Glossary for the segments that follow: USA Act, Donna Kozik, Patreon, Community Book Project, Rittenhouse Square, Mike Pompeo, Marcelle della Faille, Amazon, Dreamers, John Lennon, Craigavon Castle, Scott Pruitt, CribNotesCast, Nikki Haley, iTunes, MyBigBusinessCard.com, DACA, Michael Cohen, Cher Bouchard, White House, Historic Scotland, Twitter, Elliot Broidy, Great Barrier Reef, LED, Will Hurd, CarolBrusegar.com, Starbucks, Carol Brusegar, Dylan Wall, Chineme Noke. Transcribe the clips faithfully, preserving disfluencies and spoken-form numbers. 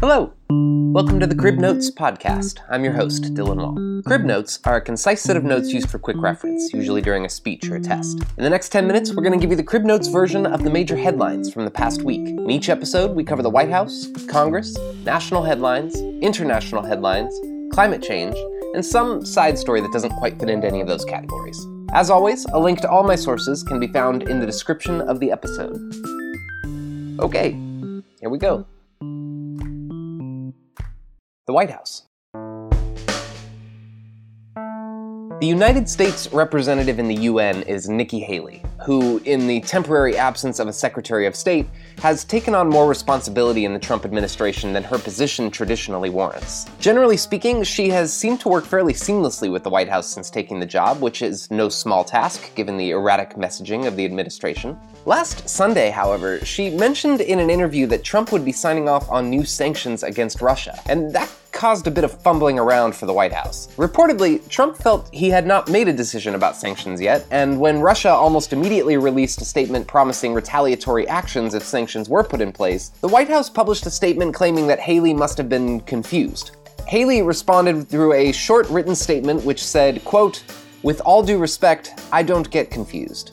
Hello! Welcome to the Crib Notes podcast. I'm your host, Dylan Wall. Crib Notes are a concise set of notes used for quick reference, usually during a speech or a test. In the next ten minutes, we're going to give you the Crib Notes version of the major headlines from the past week. In each episode, we cover the White House, Congress, national headlines, international headlines, climate change, and some side story that doesn't quite fit into any of those categories. As always, a link to all my sources can be found in the description of the episode. Okay, here we go. The White House. The United States representative in the U N is Nikki Haley, who, in the temporary absence of a Secretary of State, has taken on more responsibility in the Trump administration than her position traditionally warrants. Generally speaking, she has seemed to work fairly seamlessly with the White House since taking the job, which is no small task given the erratic messaging of the administration. Last Sunday, however, she mentioned in an interview that Trump would be signing off on new sanctions against Russia, and that caused a bit of fumbling around for the White House. Reportedly, Trump felt he had not made a decision about sanctions yet, and when Russia almost immediately released a statement promising retaliatory actions if sanctions were put in place, the White House published a statement claiming that Haley must have been confused. Haley responded through a short written statement which said, quote, "With all due respect, I don't get confused."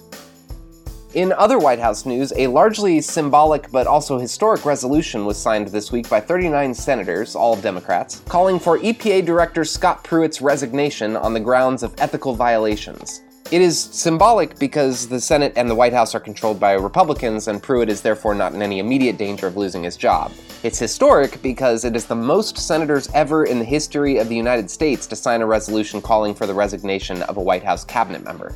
In other White House news, a largely symbolic but also historic resolution was signed this week by thirty-nine senators, all Democrats, calling for E P A Director Scott Pruitt's resignation on the grounds of ethical violations. It is symbolic because the Senate and the White House are controlled by Republicans, and Pruitt is therefore not in any immediate danger of losing his job. It's historic because it is the most senators ever in the history of the United States to sign a resolution calling for the resignation of a White House cabinet member.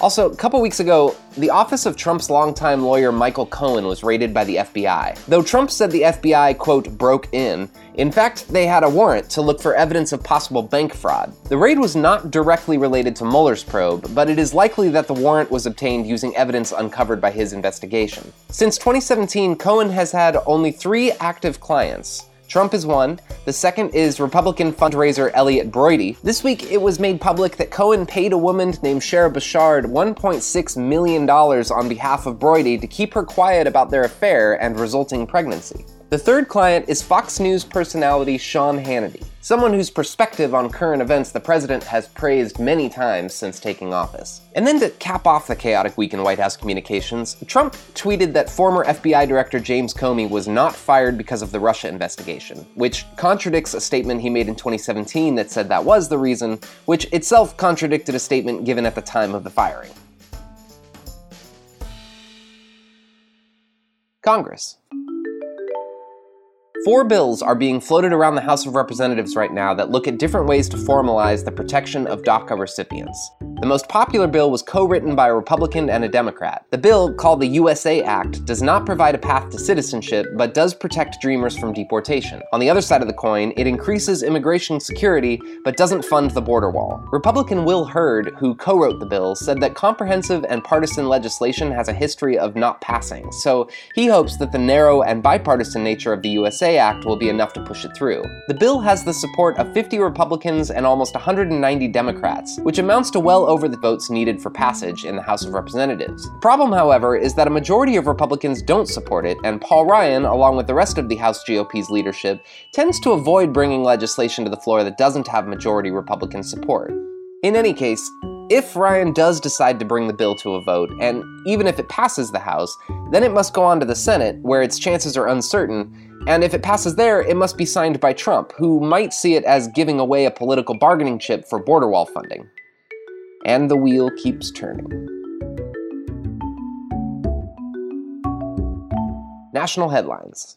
Also, a couple weeks ago, the office of Trump's longtime lawyer Michael Cohen was raided by the F B I. Though Trump said the F B I, quote, broke in, in fact, they had a warrant to look for evidence of possible bank fraud. The raid was not directly related to Mueller's probe, but it is likely that the warrant was obtained using evidence uncovered by his investigation. Since twenty seventeen, Cohen has had only three active clients. Trump is one. The second is Republican fundraiser Elliot Broidy. This week, it was made public that Cohen paid a woman named Cher Bouchard one point six million dollars on behalf of Broidy to keep her quiet about their affair and resulting pregnancy. The third client is Fox News personality Sean Hannity, someone whose perspective on current events the president has praised many times since taking office. And then to cap off the chaotic week in White House communications, Trump tweeted that former F B I Director James Comey was not fired because of the Russia investigation, which contradicts a statement he made in twenty seventeen that said that was the reason, which itself contradicted a statement given at the time of the firing. Congress. Four bills are being floated around the House of Representatives right now that look at different ways to formalize the protection of DACA recipients. The most popular bill was co-written by a Republican and a Democrat. The bill, called the U S A Act, does not provide a path to citizenship, but does protect Dreamers from deportation. On the other side of the coin, it increases immigration security, but doesn't fund the border wall. Republican Will Hurd, who co-wrote the bill, said that comprehensive and partisan legislation has a history of not passing, so he hopes that the narrow and bipartisan nature of the U S A Act will be enough to push it through. The bill has the support of fifty Republicans and almost one hundred ninety Democrats, which amounts to well over over the votes needed for passage in the House of Representatives. The problem, however, is that a majority of Republicans don't support it, and Paul Ryan, along with the rest of the House G O P's leadership, tends to avoid bringing legislation to the floor that doesn't have majority Republican support. In any case, if Ryan does decide to bring the bill to a vote, and even if it passes the House, then it must go on to the Senate, where its chances are uncertain. And if it passes there, it must be signed by Trump, who might see it as giving away a political bargaining chip for border wall funding. And the wheel keeps turning. National headlines.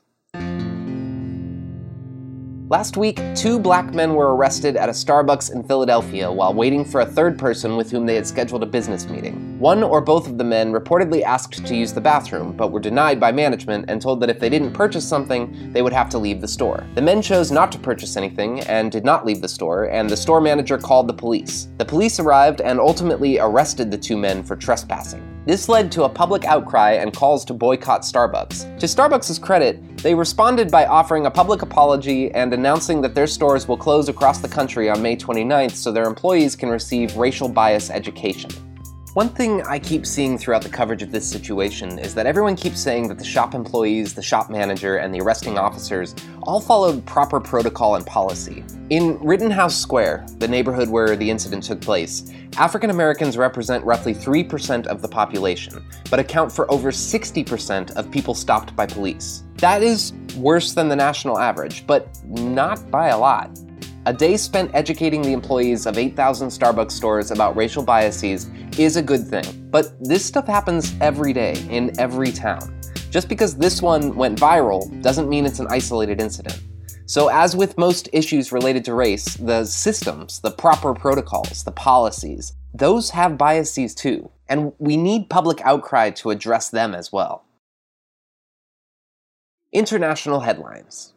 Last week, two black men were arrested at a Starbucks in Philadelphia while waiting for a third person with whom they had scheduled a business meeting. One or both of the men reportedly asked to use the bathroom, but were denied by management and told that if they didn't purchase something, they would have to leave the store. The men chose not to purchase anything and did not leave the store, and the store manager called the police. The police arrived and ultimately arrested the two men for trespassing. This led to a public outcry and calls to boycott Starbucks. To Starbucks' credit, they responded by offering a public apology and announcing that their stores will close across the country on May twenty-ninth so their employees can receive racial bias education. One thing I keep seeing throughout the coverage of this situation is that everyone keeps saying that the shop employees, the shop manager, and the arresting officers all followed proper protocol and policy. In Rittenhouse Square, the neighborhood where the incident took place, African Americans represent roughly three percent of the population, but account for over sixty percent of people stopped by police. That is worse than the national average, but not by a lot. A day spent educating the employees of eight thousand Starbucks stores about racial biases is a good thing, but this stuff happens every day in every town. Just because this one went viral doesn't mean it's an isolated incident. So as with most issues related to race, the systems, the proper protocols, the policies, those have biases too, and we need public outcry to address them as well. International headlines.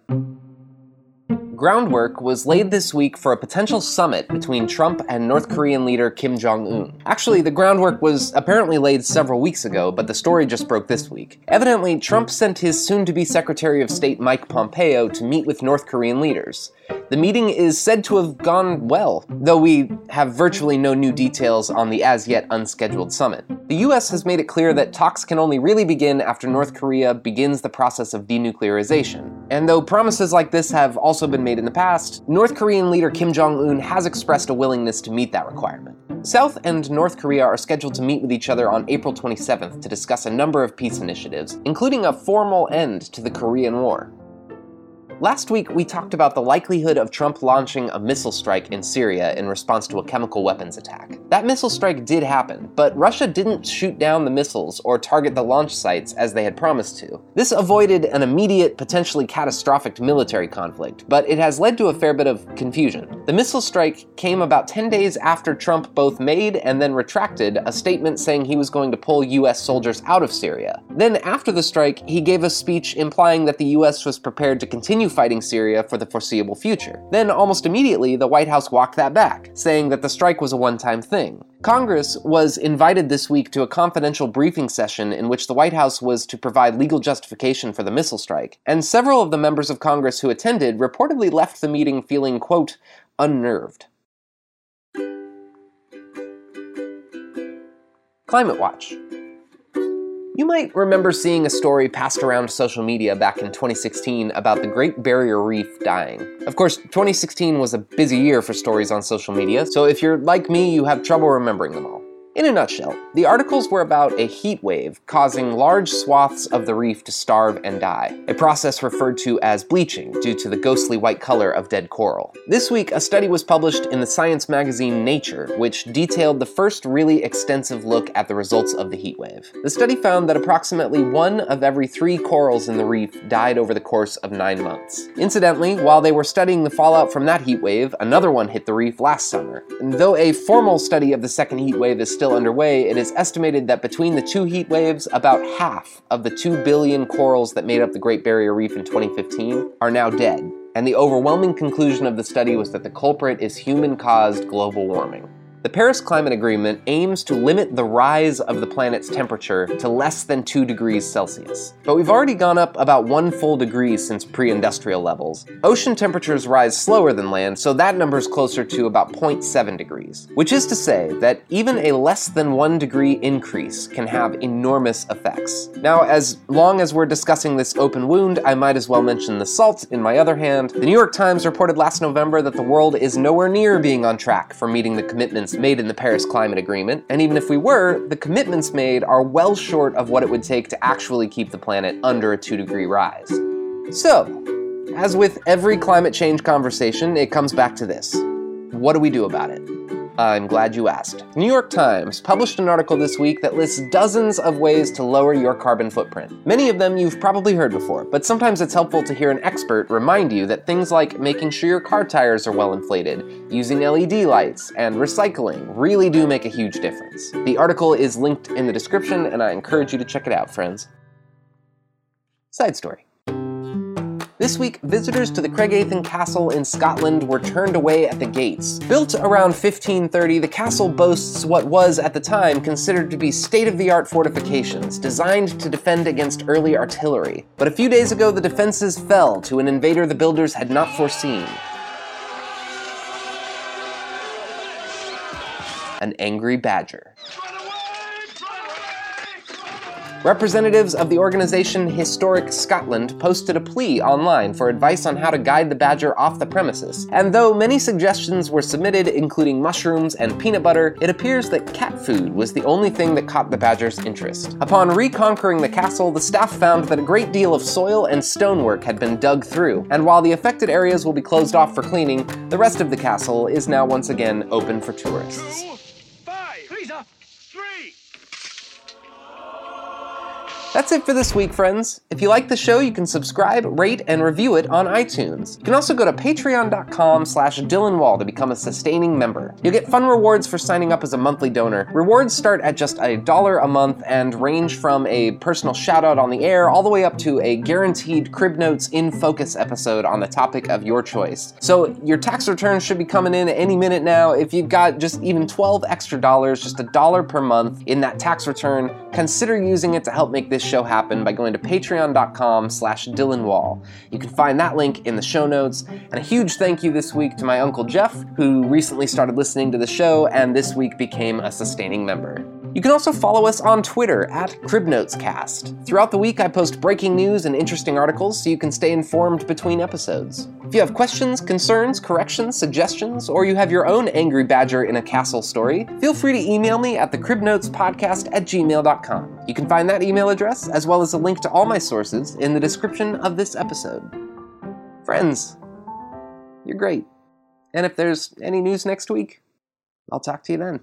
Groundwork was laid this week for a potential summit between Trump and North Korean leader Kim Jong-un. Actually, the groundwork was apparently laid several weeks ago, but the story just broke this week. Evidently, Trump sent his soon-to-be Secretary of State Mike Pompeo to meet with North Korean leaders. The meeting is said to have gone well, though we have virtually no new details on the as-yet unscheduled summit. The U S has made it clear that talks can only really begin after North Korea begins the process of denuclearization. And though promises like this have also been made in the past, North Korean leader Kim Jong-un has expressed a willingness to meet that requirement. South and North Korea are scheduled to meet with each other on April twenty-seventh to discuss a number of peace initiatives, including a formal end to the Korean War. Last week, we talked about the likelihood of Trump launching a missile strike in Syria in response to a chemical weapons attack. That missile strike did happen, but Russia didn't shoot down the missiles or target the launch sites as they had promised to. This avoided an immediate, potentially catastrophic military conflict, but it has led to a fair bit of confusion. The missile strike came about ten days after Trump both made and then retracted a statement saying he was going to pull U S soldiers out of Syria. Then after the strike, he gave a speech implying that the U S was prepared to continue fighting Syria for the foreseeable future. Then, almost immediately, the White House walked that back, saying that the strike was a one-time thing. Congress was invited this week to a confidential briefing session in which the White House was to provide legal justification for the missile strike, and several of the members of Congress who attended reportedly left the meeting feeling, quote, unnerved. Climate Watch. You might remember seeing a story passed around social media back in twenty sixteen about the Great Barrier Reef dying. Of course, twenty sixteen was a busy year for stories on social media, so if you're like me, you have trouble remembering them all. In a nutshell, the articles were about a heat wave causing large swaths of the reef to starve and die, a process referred to as bleaching due to the ghostly white color of dead coral. This week, a study was published in the science magazine Nature, which detailed the first really extensive look at the results of the heat wave. The study found that approximately one of every three corals in the reef died over the course of nine months. Incidentally, while they were studying the fallout from that heat wave, another one hit the reef last summer. And though a formal study of the second heat wave is still underway, it is estimated that between the two heat waves, about half of the two billion corals that made up the Great Barrier Reef in twenty fifteen are now dead, and the overwhelming conclusion of the study was that the culprit is human-caused global warming. The Paris Climate Agreement aims to limit the rise of the planet's temperature to less than two degrees Celsius. But we've already gone up about one full degree since pre-industrial levels. Ocean temperatures rise slower than land, so that number's closer to about zero point seven degrees. Which is to say that even a less than one degree increase can have enormous effects. Now, as long as we're discussing this open wound, I might as well mention the salt in my other hand. The New York Times reported last November that the world is nowhere near being on track for meeting the commitments made in the Paris Climate Agreement, and even if we were, the commitments made are well short of what it would take to actually keep the planet under a two-degree rise. So, as with every climate change conversation, it comes back to this. What do we do about it? I'm glad you asked. The New York Times published an article this week that lists dozens of ways to lower your carbon footprint. Many of them you've probably heard before, but sometimes it's helpful to hear an expert remind you that things like making sure your car tires are well inflated, using L E D lights, and recycling really do make a huge difference. The article is linked in the description, and I encourage you to check it out, friends. Side story. This week, visitors to the Craigavon Castle in Scotland were turned away at the gates. Built around fifteen thirty, the castle boasts what was, at the time, considered to be state-of-the-art fortifications, designed to defend against early artillery. But a few days ago, the defenses fell to an invader the builders had not foreseen. An angry badger. Run away! Representatives of the organization Historic Scotland posted a plea online for advice on how to guide the badger off the premises, and though many suggestions were submitted, including mushrooms and peanut butter, it appears that cat food was the only thing that caught the badger's interest. Upon reconquering the castle, the staff found that a great deal of soil and stonework had been dug through, and while the affected areas will be closed off for cleaning, the rest of the castle is now once again open for tourists. Two, five, Lisa, three. That's it for this week, friends. If you like the show, you can subscribe, rate, and review it on iTunes. You can also go to patreon.com slash dylanwall to become a sustaining member. You'll get fun rewards for signing up as a monthly donor. Rewards start at just a dollar a month and range from a personal shout-out on the air all the way up to a guaranteed Crib Notes in Focus episode on the topic of your choice. So your tax returns should be coming in any minute now. If you've got just even twelve extra dollars, just a dollar per month in that tax return, consider using it to help make this show happen by going to patreon.com slash dylanwall. You can find that link in the show notes. And a huge thank you this week to my Uncle Jeff, who recently started listening to the show and this week became a sustaining member. You can also follow us on Twitter at CribNotesCast. Throughout the week, I post breaking news and interesting articles so you can stay informed between episodes. If you have questions, concerns, corrections, suggestions, or you have your own angry badger in a castle story, feel free to email me at thecribnotespodcast at gmail.com. You can find that email address, as well as a link to all my sources, in the description of this episode. Friends, you're great. And if there's any news next week, I'll talk to you then.